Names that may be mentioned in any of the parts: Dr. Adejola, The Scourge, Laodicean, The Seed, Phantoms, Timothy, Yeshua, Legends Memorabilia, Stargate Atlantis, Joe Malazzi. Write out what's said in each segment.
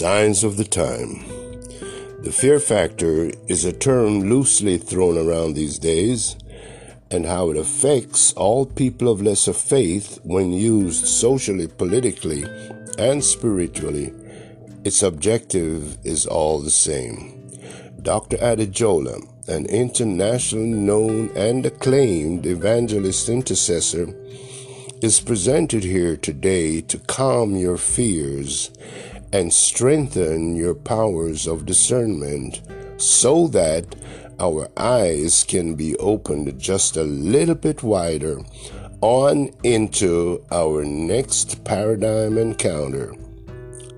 Signs of the time. The fear factor is a term loosely thrown around these days, and how it affects all people of lesser faith when used socially, politically, and spiritually. Its objective is all the same. Dr. Adejola, an internationally known and acclaimed evangelist intercessor, is presented here today to calm your fears and strengthen your powers of discernment so that our eyes can be opened just a little bit wider on into our next paradigm encounter.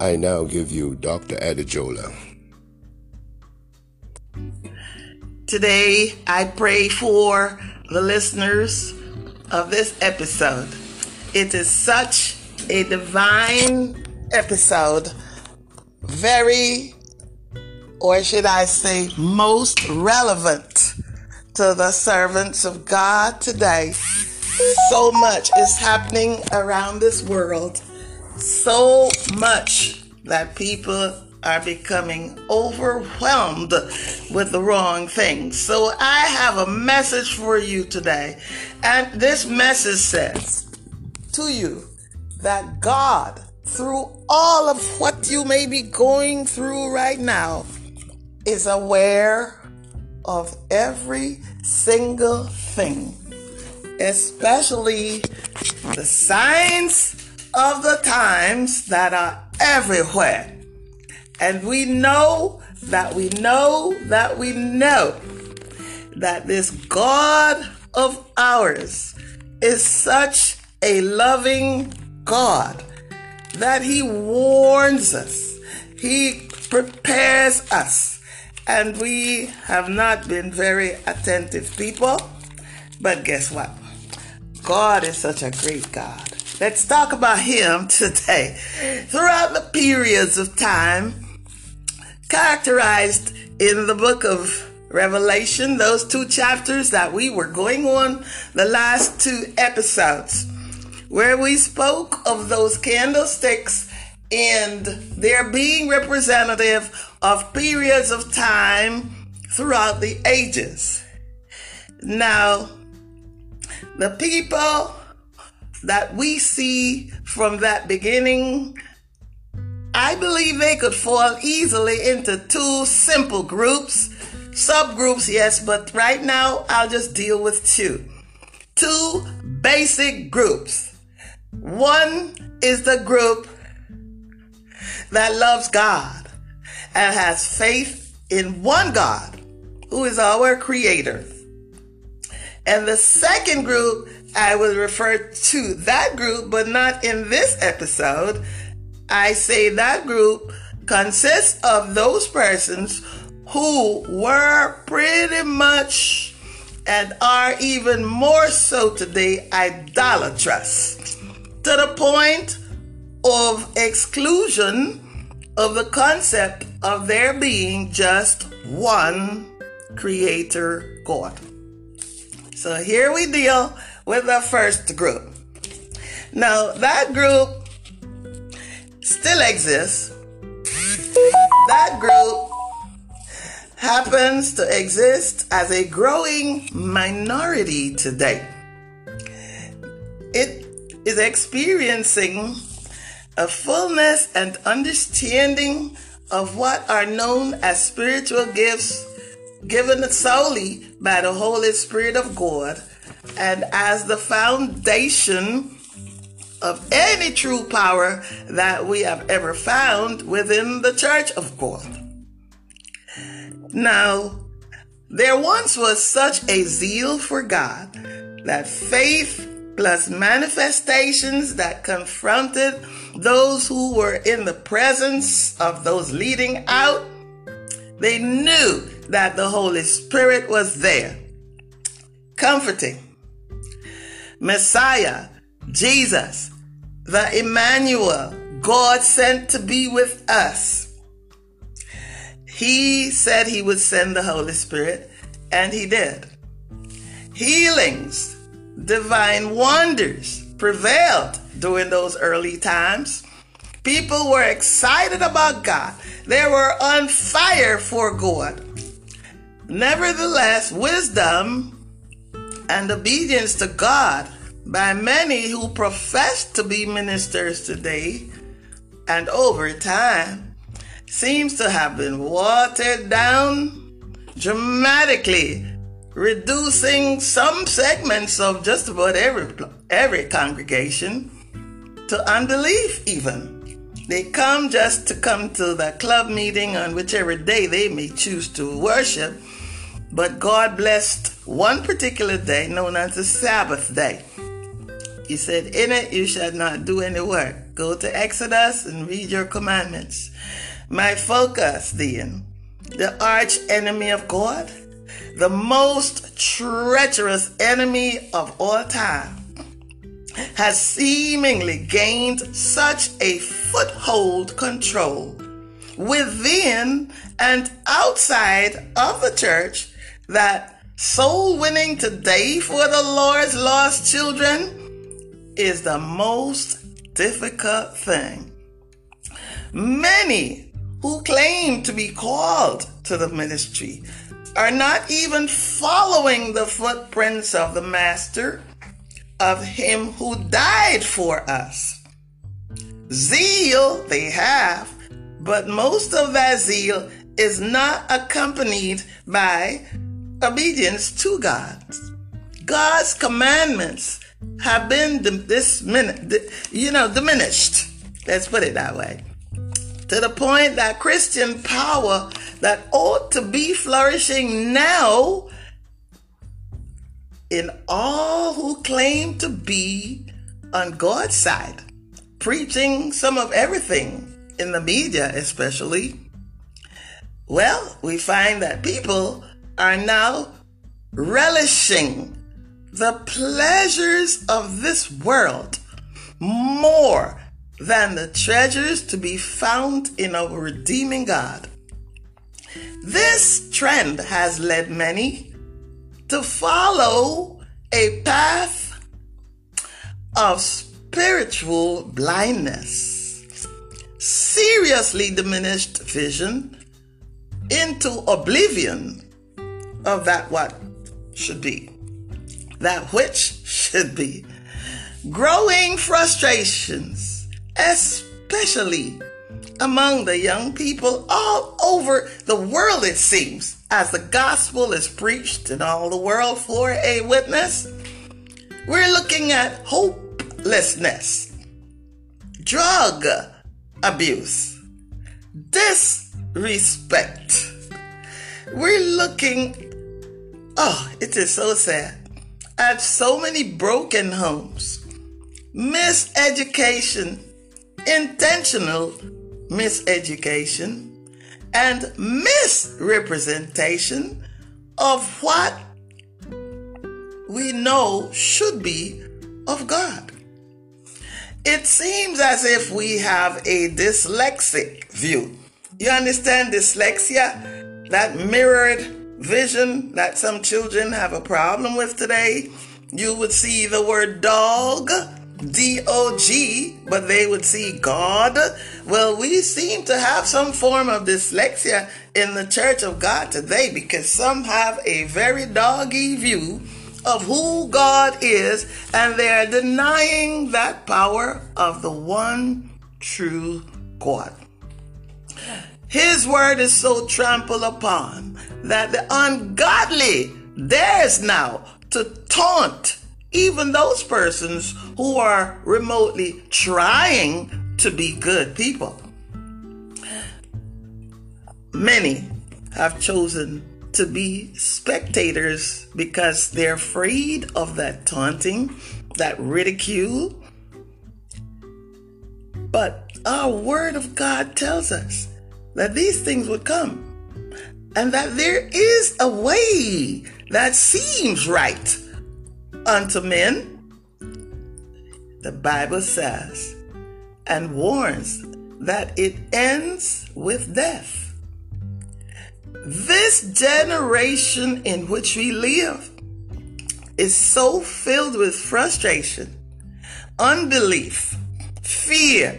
I now give you Dr. Adejola. Today, I pray for the listeners of this episode. It is such a divine episode, most relevant to the servants of God today. So much is happening around this world. So much that people are becoming overwhelmed with the wrong things. So I have a message for you today. And this message says to you that God, through all of what you may be going through right now, is aware of every single thing, especially the signs of the times that are everywhere. And we know that this God of ours is such a loving God that he warns us, he prepares us. And we have not been very attentive people, but guess what? God is such a great God. Let's talk about him today. Throughout the periods of time characterized in the book of Revelation, those two chapters that we were going on the last two episodes, where we spoke of those candlesticks and they're being representative of periods of time throughout the ages. Now, the people that we see from that beginning, I believe they could fall easily into two simple groups, subgroups, yes, but right now I'll just deal with two. Two basic groups. One is the group that loves God and has faith in one God who is our creator. And the second group, I will refer to that group, but not in this episode. I say that group consists of those persons who were pretty much and are even more so today idolatrous, to the point of exclusion of the concept of there being just one creator God. So here we deal with the first group. Now that group still exists. That group happens to exist as a growing minority today. It is experiencing a fullness and understanding of what are known as spiritual gifts given solely by the Holy Spirit of God, and as the foundation of any true power that we have ever found within the Church of God. Now, there once was such a zeal for God that faith plus manifestations that confronted those who were in the presence of those leading out, they knew that the Holy Spirit was there, comforting Messiah, Jesus, the Emmanuel, God sent to be with us. He said he would send the Holy Spirit, and he did. Healings, divine wonders prevailed during those early times, People were excited about God. They were on fire for God. Nevertheless, wisdom and obedience to God by many who profess to be ministers today and over time seems to have been watered down dramatically, reducing some segments of just about every congregation to unbelief even. They come just to come to the club meeting on whichever day they may choose to worship, but God blessed one particular day known as the Sabbath day. He said, in it you shall not do any work. Go to Exodus and read your commandments. My focus then, the arch enemy of God, the most treacherous enemy of all time, has seemingly gained such a foothold control within and outside of the church that soul winning today for the Lord's lost children is the most difficult thing. Many who claim to be called to the ministry are not even following the footprints of the Master, of him who died for us. Zeal they have, but most of that zeal is not accompanied by obedience to God. God's commandments have been diminished, let's put it that way, to the point that Christian power that ought to be flourishing now in all who claim to be on God's side, preaching some of everything in the media especially, well, we find that people are now relishing the pleasures of this world more than the treasures to be found in our redeeming God. This trend has led many to follow a path of spiritual blindness, seriously diminished vision into oblivion of that what should be, that which should be, growing frustrations, especially among the young people all over the world, it seems, as the gospel is preached in all the world for a witness. We're looking at hopelessness, drug abuse, disrespect. We're looking, it is so sad, at so many broken homes, miseducation, intentional miseducation, and misrepresentation of what we know should be of God. It seems as if we have a dyslexic view. You understand dyslexia? That mirrored vision that some children have a problem with today. You would see the word dog, D-O-G, but they would see God. Well, we seem to have some form of dyslexia in the Church of God today, because some have a very doggy view of who God is, and they are denying that power of the one true God. His word is so trampled upon that the ungodly dares now to taunt even those persons who are remotely trying to be good people. Many have chosen to be spectators because they're afraid of that taunting, that ridicule. But our word of God tells us that these things would come, and that there is a way that seems right unto men, the Bible says, and warns that it ends with death. This generation in which we live is so filled with frustration, unbelief, fear,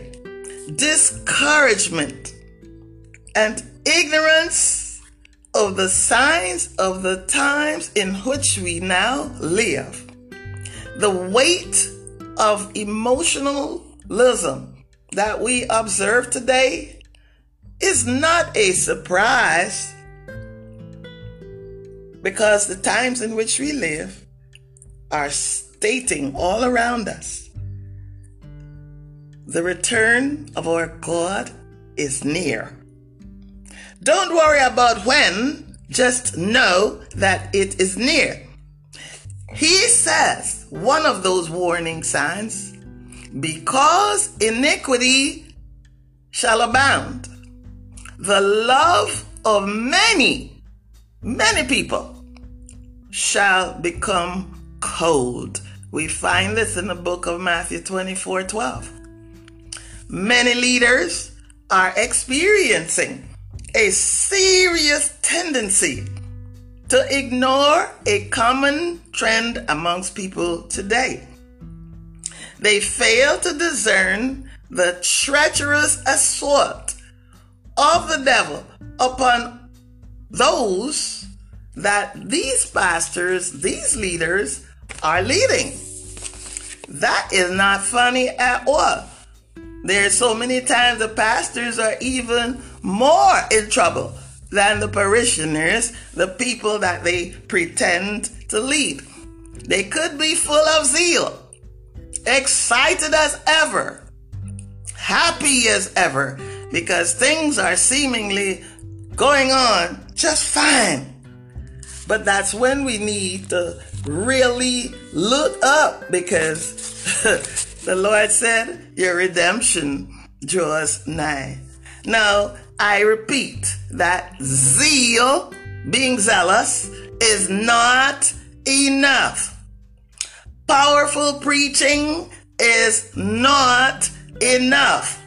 discouragement, and ignorance of the signs of the times in which we now live. The weight of emotionalism that we observe today is not a surprise, because the times in which we live are stating all around us, the return of our God is near. Don't worry about when, just know that it is near. He says, one of those warning signs, because iniquity shall abound, the love of many, many people shall become cold. We find this in the book of Matthew 24:12. Many leaders are experiencing a serious tendency to ignore a common trend amongst people today. They fail to discern the treacherous assault of the devil upon those that these pastors, these leaders are leading. That is not funny at all. There are so many times the pastors are even more in trouble than the parishioners, the people that they pretend to lead. They could be full of zeal, excited as ever, happy as ever, because things are seemingly going on just fine. But that's when we need to really look up, because the Lord said, your redemption draws nigh. Now, I repeat that zeal, being zealous, is not enough. Powerful preaching is not enough.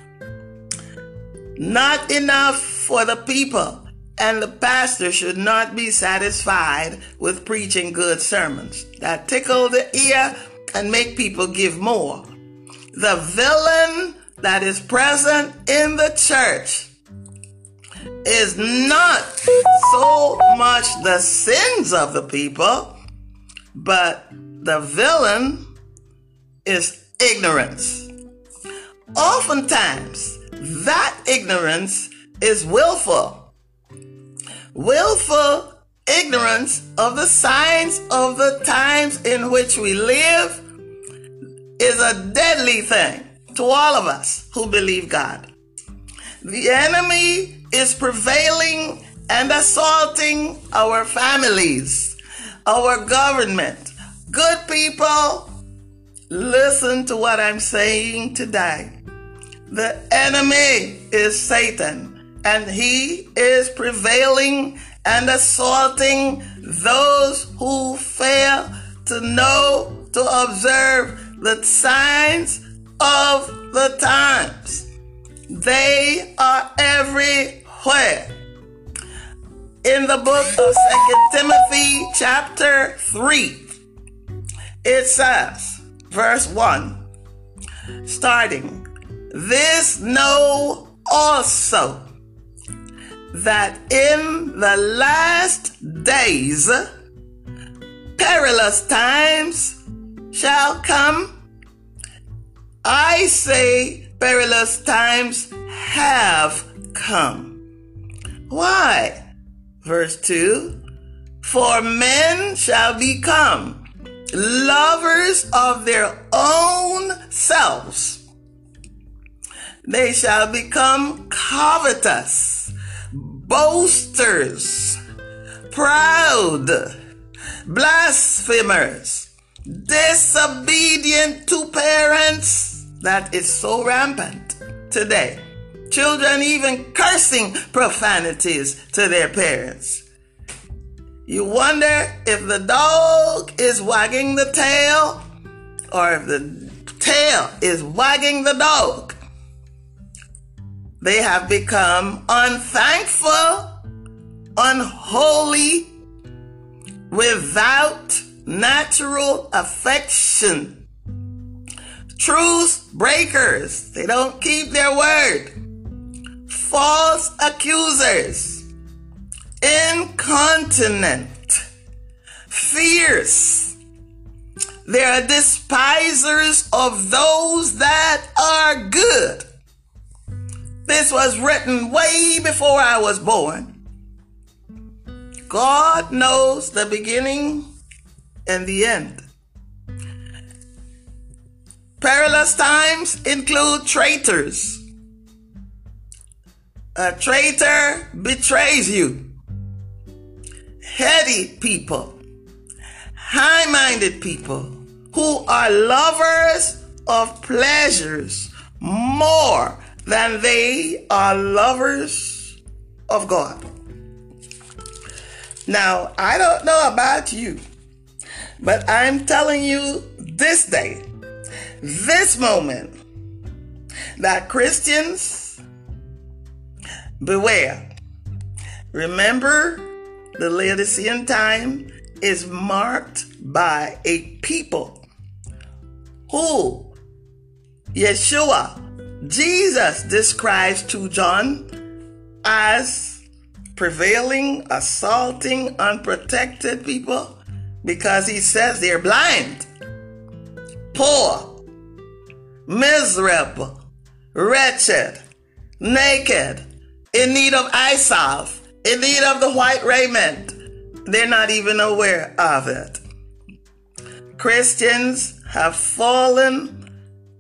Not enough for the people, and the pastor should not be satisfied with preaching good sermons that tickle the ear and make people give more. The villain that is present in the church is not so much the sins of the people, but the villain is ignorance. Oftentimes, that ignorance is willful. Willful ignorance of the signs of the times in which we live is a deadly thing to all of us who believe God. The enemy is prevailing and assaulting our families, our government. Good people, listen to what I'm saying today. The enemy is Satan, and he is prevailing and assaulting those who fail to know, to observe the signs of the times. They are everywhere. In the book of 2 Timothy chapter 3, it says, verse 1, starting, "This know also, that in the last days perilous times shall come. I say perilous times have come." Why? Verse 2, "For men shall become lovers of their own selves. They shall become covetous, boasters, proud, blasphemers, disobedient to parents." That is so rampant today. Children even cursing profanities to their parents. You wonder if the dog is wagging the tail or if the tail is wagging the dog. They have become unthankful, unholy, without natural affection Truth breakers. They don't keep their word. False accusers. Incontinent. Fierce. They are despisers of those that are good. This was written way before I was born. God knows the beginning and the end. Perilous times include traitors. A traitor betrays you. Heady people, high-minded people who are lovers of pleasures more than they are lovers of God. Now, I don't know about you, but I'm telling you this day, this moment, that Christians, beware. Remember, the Laodicean time is marked by a people who Yeshua, Jesus, describes to John as prevailing, assaulting, unprotected people, because he says they're blind, poor, miserable, wretched, naked, in need of eye salve, in need of the white raiment. They're not even aware of it. Christians have fallen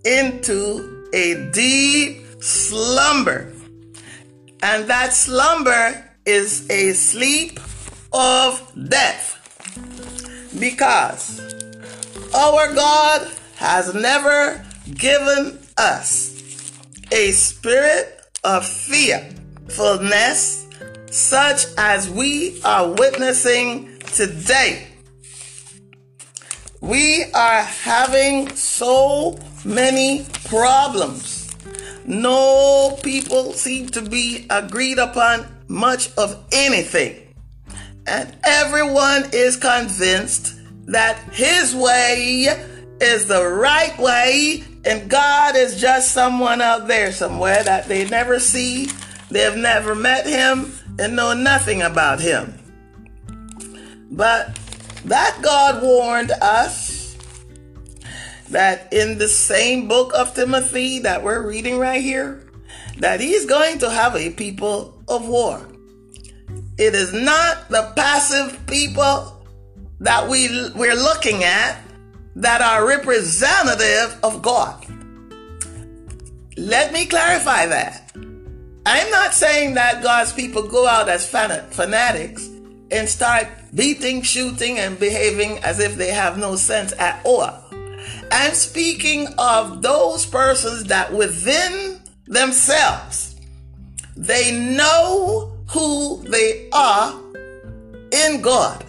into a deep slumber, and that slumber is a sleep of death, because our God has never given us a spirit of fearfulness such as we are witnessing today. We are having so many problems. No people seem to be agreed upon much of anything, and everyone is convinced that his way is the right way and God is just someone out there somewhere that they never see, they've never met him and know nothing about him. But that God warned us that in the same book of Timothy that we're reading right here, that he's going to have a people of war. It is not the passive people that we're looking at that are representative of God. Let me clarify that. I'm not saying that God's people go out as fanatics and start beating, shooting, and behaving as if they have no sense at all. I'm speaking of those persons that within themselves, they know who they are in God,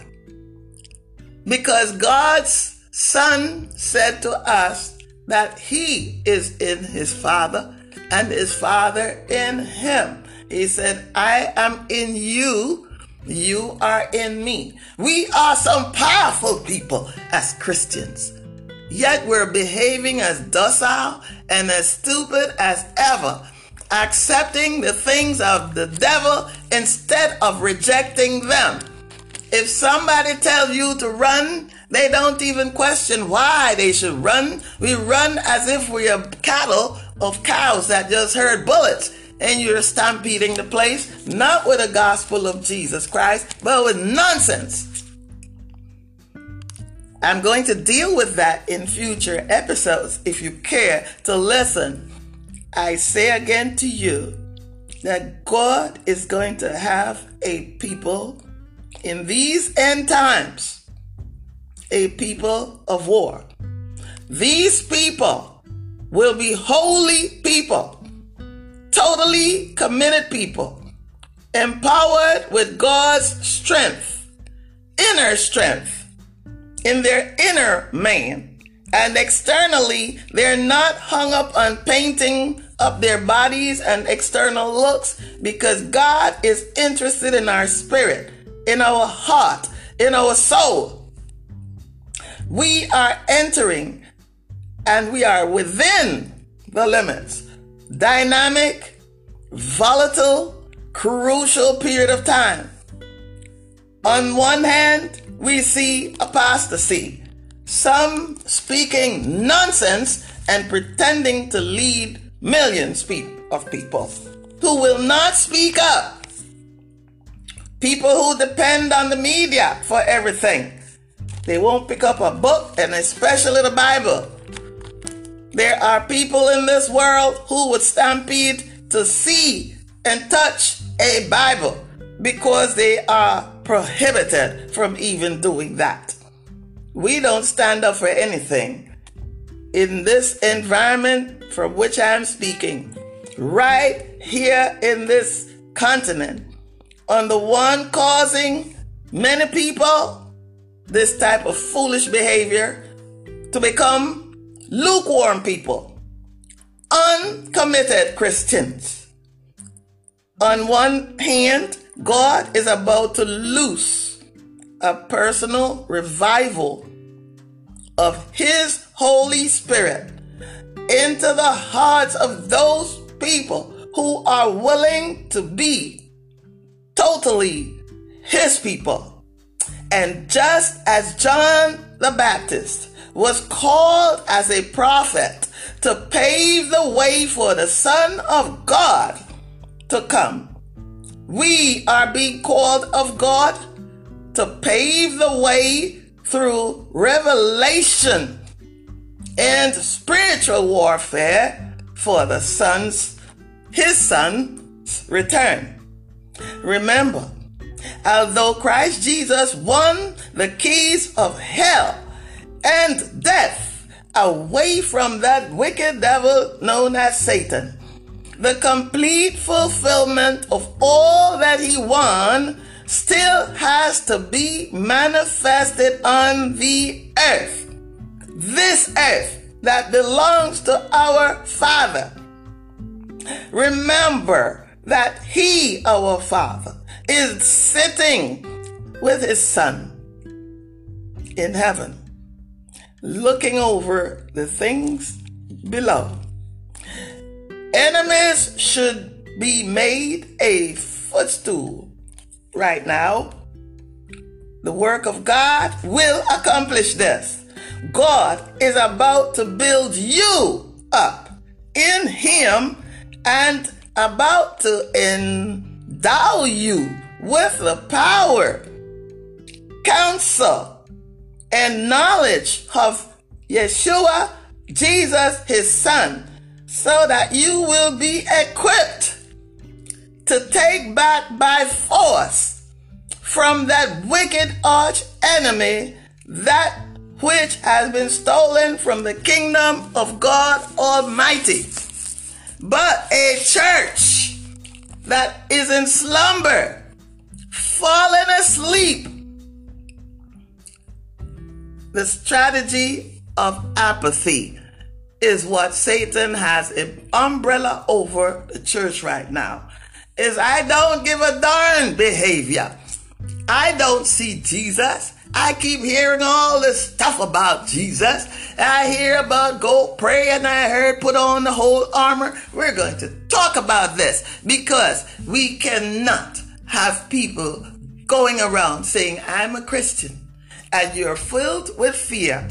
because God's Son said to us that he is in his Father and his Father in him. He said, I am in you, you are in me. We are some powerful people as Christians, yet we're behaving as docile and as stupid as ever, accepting the things of the devil instead of rejecting them. If somebody tells you to run, they don't even question why they should run. We run as if we are cattle of cows that just heard bullets, and you're stampeding the place, not with the gospel of Jesus Christ, but with nonsense. I'm going to deal with that in future episodes if you care to listen. I say again to you that God is going to have a people in these end times, a people of war. These people will be holy people, totally committed people, empowered with God's strength, inner strength, in their inner man. And externally, they're not hung up on painting up their bodies and external looks, because God is interested in our spirit, in our heart, in our soul. We are entering and we are within the limits. Dynamic, volatile, crucial period of time. On one hand, we see apostasy. Some speaking nonsense and pretending to lead millions of people who will not speak up. People who depend on the media for everything. They won't pick up a book, and especially the Bible. There are people in this world who would stampede to see and touch a Bible because they are prohibited from even doing that. We don't stand up for anything in this environment from which I'm speaking. Right here in this continent, on the one causing many people this type of foolish behavior to become lukewarm people, uncommitted Christians. On one hand, God is about to loose a personal revival of His Holy Spirit into the hearts of those people who are willing to be totally His people. And just as John the Baptist was called as a prophet to pave the way for the Son of God to come, we are being called of God to pave the way through revelation and spiritual warfare for the Son's, His Son's return. Remember, although Christ Jesus won the keys of hell and death away from that wicked devil known as Satan, the complete fulfillment of all that He won still has to be manifested on the earth. This earth that belongs to our Father. Remember that He, our Father, is sitting with His Son in heaven, looking over the things below. Enemies should be made a footstool. Right now, the work of God will accomplish this. God is about to build you up in Him and about to endow you with the power, counsel, and knowledge of Yeshua, Jesus, His Son, so that you will be equipped to take back by force from that wicked arch enemy that which has been stolen from the kingdom of God Almighty. But a church that is in slumber, fallen asleep, the strategy of apathy is what Satan has an umbrella over the church right now. Is I don't give a darn behavior. I don't see Jesus. I keep hearing all this stuff about Jesus. I hear about go pray, and I heard put on the whole armor. We're going to talk about this because we cannot have people going around saying, I'm a Christian, and you're filled with fear.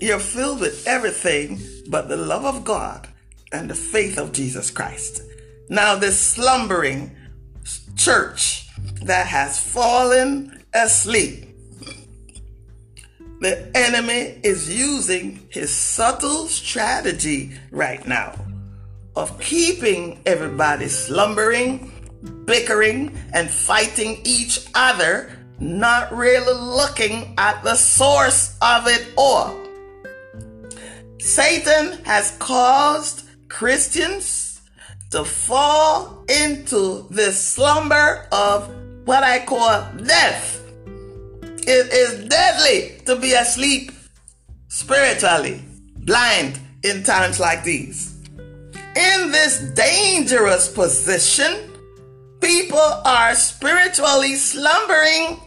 You're filled with everything but the love of God and the faith of Jesus Christ. Now this slumbering church that has fallen asleep, the enemy is using his subtle strategy right now of keeping everybody slumbering, bickering, and fighting each other, not really looking at the source of it all. Satan has caused Christians to fall into this slumber of what I call death. It is deadly to be asleep spiritually, blind in times like these. In this dangerous position, people are spiritually slumbering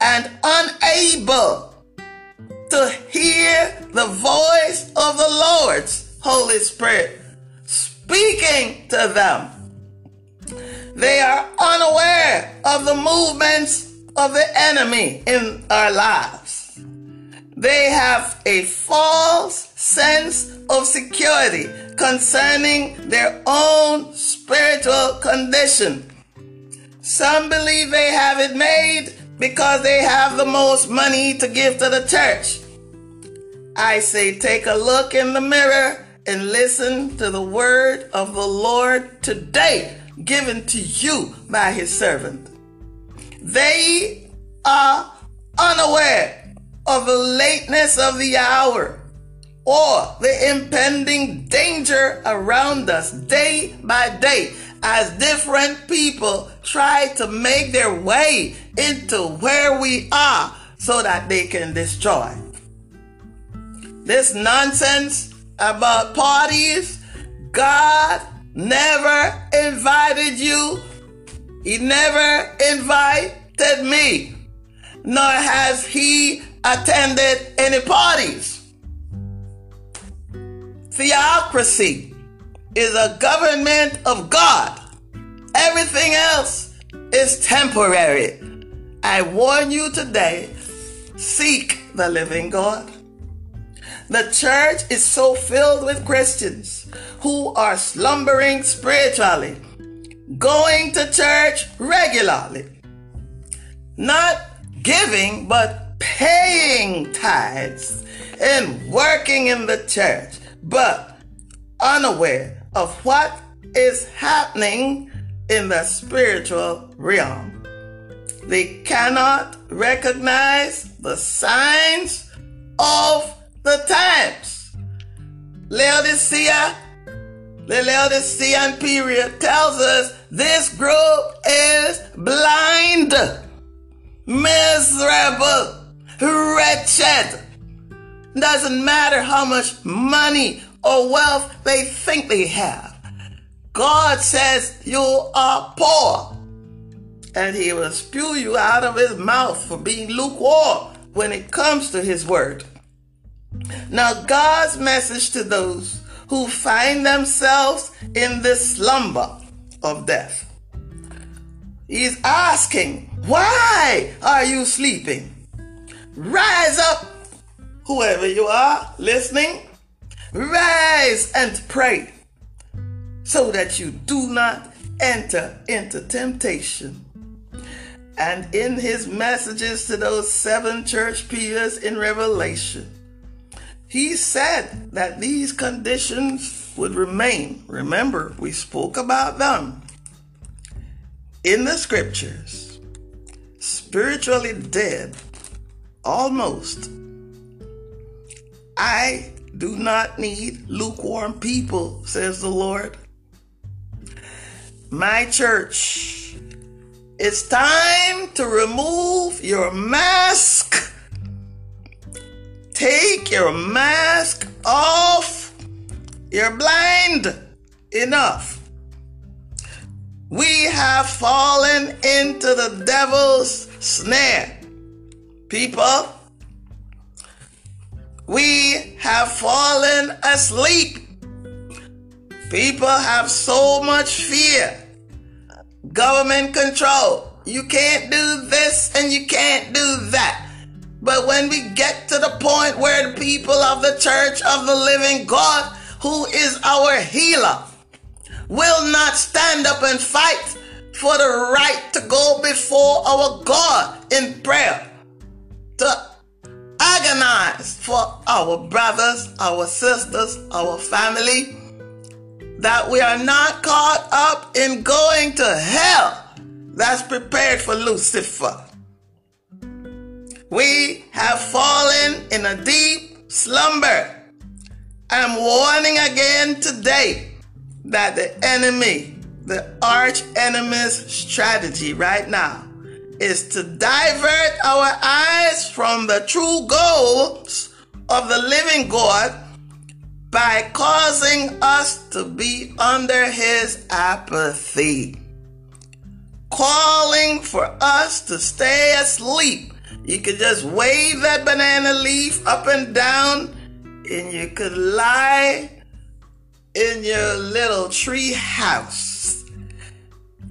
and unable to to hear the voice of the Lord's Holy Spirit speaking to them. They are unaware of the movements of the enemy in our lives. They have a false sense of security concerning their own spiritual condition. Some believe they have it made because they have the most money to give to the church. I say take a look in the mirror and listen to the word of the Lord today, given to you by his servant. They are unaware of the lateness of the hour or the impending danger around us day by day as different people try to make their way into where we are so that they can destroy. This nonsense about parties, God never invited you. He never invited me. Nor has he attended any parties. Theocracy is a government of God. Everything else is temporary. I warn you today, seek the living God. The church is so filled with Christians who are slumbering spiritually, going to church regularly, not giving but paying tithes and working in the church, but unaware of what is happening in the spiritual realm. They cannot recognize the signs of the times. The Laodicean period tells us this group is blind, miserable, wretched. Doesn't matter how much money or wealth they think they have. God says you are poor, and he will spew you out of his mouth for being lukewarm when it comes to his word. Now, God's message to those who find themselves in this slumber of death. He's asking, why are you sleeping? Rise up, whoever you are listening. Rise and pray so that you do not enter into temptation. And in his messages to those 7 church peers in Revelation, he said that these conditions would remain. Remember, we spoke about them in the scriptures. Spiritually dead, almost. I do not need lukewarm people, says the Lord. My church, it's time to remove your mask. Take your mask off. You're blind enough. We have fallen into the devil's snare. People, we have fallen asleep. People have so much fear. Government control. You can't do this and you can't do that. But when we get to the point where the people of the church of the living God, who is our healer, will not stand up and fight for the right to go before our God in prayer, to agonize for our brothers, our sisters, our family, that we are not caught up in going to hell that's prepared for Lucifer. We have fallen in a deep slumber. I'm warning again today that the enemy, the arch enemy's strategy right now is to divert our eyes from the true goals of the living God by causing us to be under his apathy, calling for us to stay asleep You could just wave that banana leaf up and down, and you could lie in your little tree house.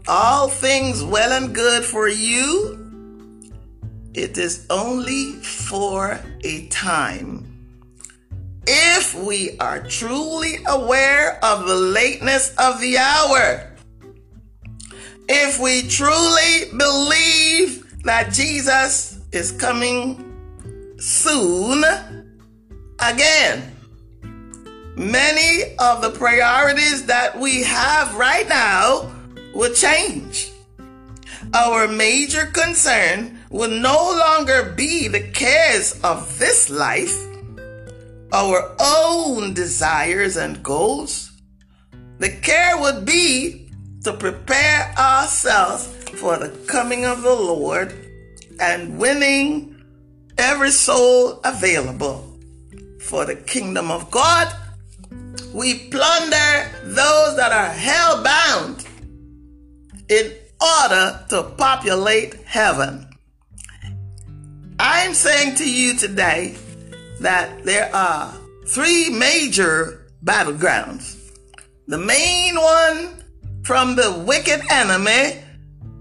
All things well and good for you. It is only for a time. If we are truly aware of the lateness of the hour, if we truly believe that Jesus is coming soon again, many of the priorities that we have right now will change. Our major concern will no longer be the cares of this life, our own desires and goals. The care would be to prepare ourselves for the coming of the Lord and winning every soul available for the kingdom of God. We plunder those that are hell-bound in order to populate heaven. I'm saying to you today that there are three major battlegrounds. The main one from the wicked enemy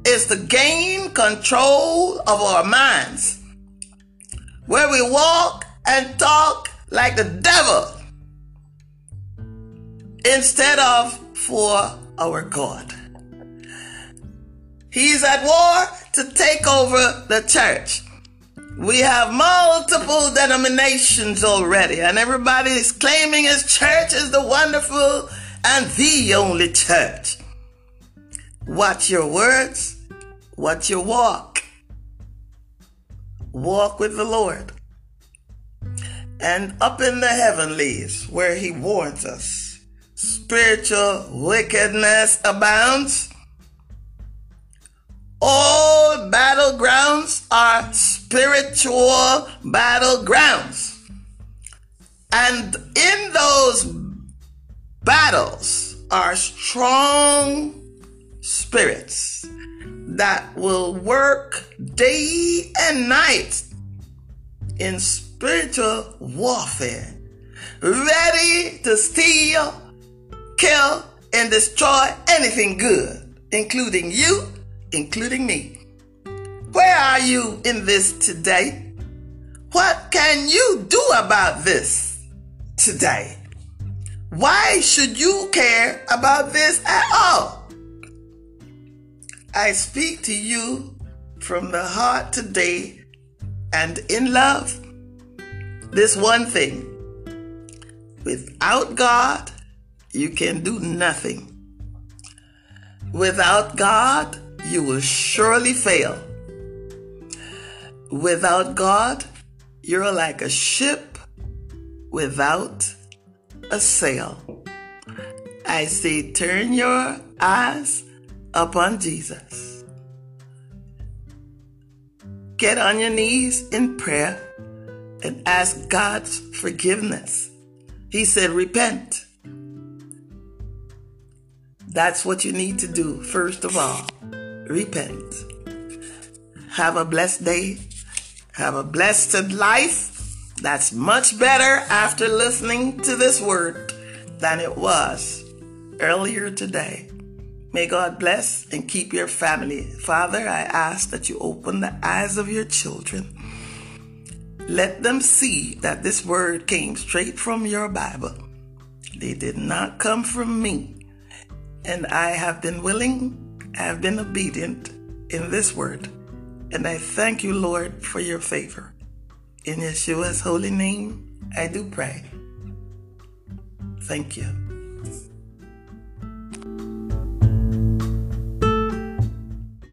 is to gain control of our minds, where we walk and talk like the devil instead of for our God. He's at war to take over the church. We have multiple denominations already, and everybody is claiming his church is the wonderful and the only church. Watch your words, watch your walk. Walk with the Lord. And up in the heavenlies, where he warns us, spiritual wickedness abounds. All battlegrounds are spiritual battlegrounds. And in those battles are strong spirits that will work day and night in spiritual warfare, ready to steal, kill, and destroy anything good, including you, including me. Where are you in this today? What can you do about this today? Why should you care about this at all? I speak to you from the heart today and in love. This one thing: without God, you can do nothing. Without God, you will surely fail. Without God, you're like a ship without a sail. I say, turn your eyes upon Jesus. Get on your knees in prayer and ask God's forgiveness. He said, repent. That's what you need to do, first of all. Repent. Have a blessed day. Have a blessed life. That's much better after listening to this word than it was earlier today. May God bless and keep your family. Father, I ask that you open the eyes of your children. Let them see that this word came straight from your Bible. They did not come from me. And I have been willing, I have been obedient in this word, and I thank you, Lord, for your favor. In Yeshua's holy name, I do pray. Thank you.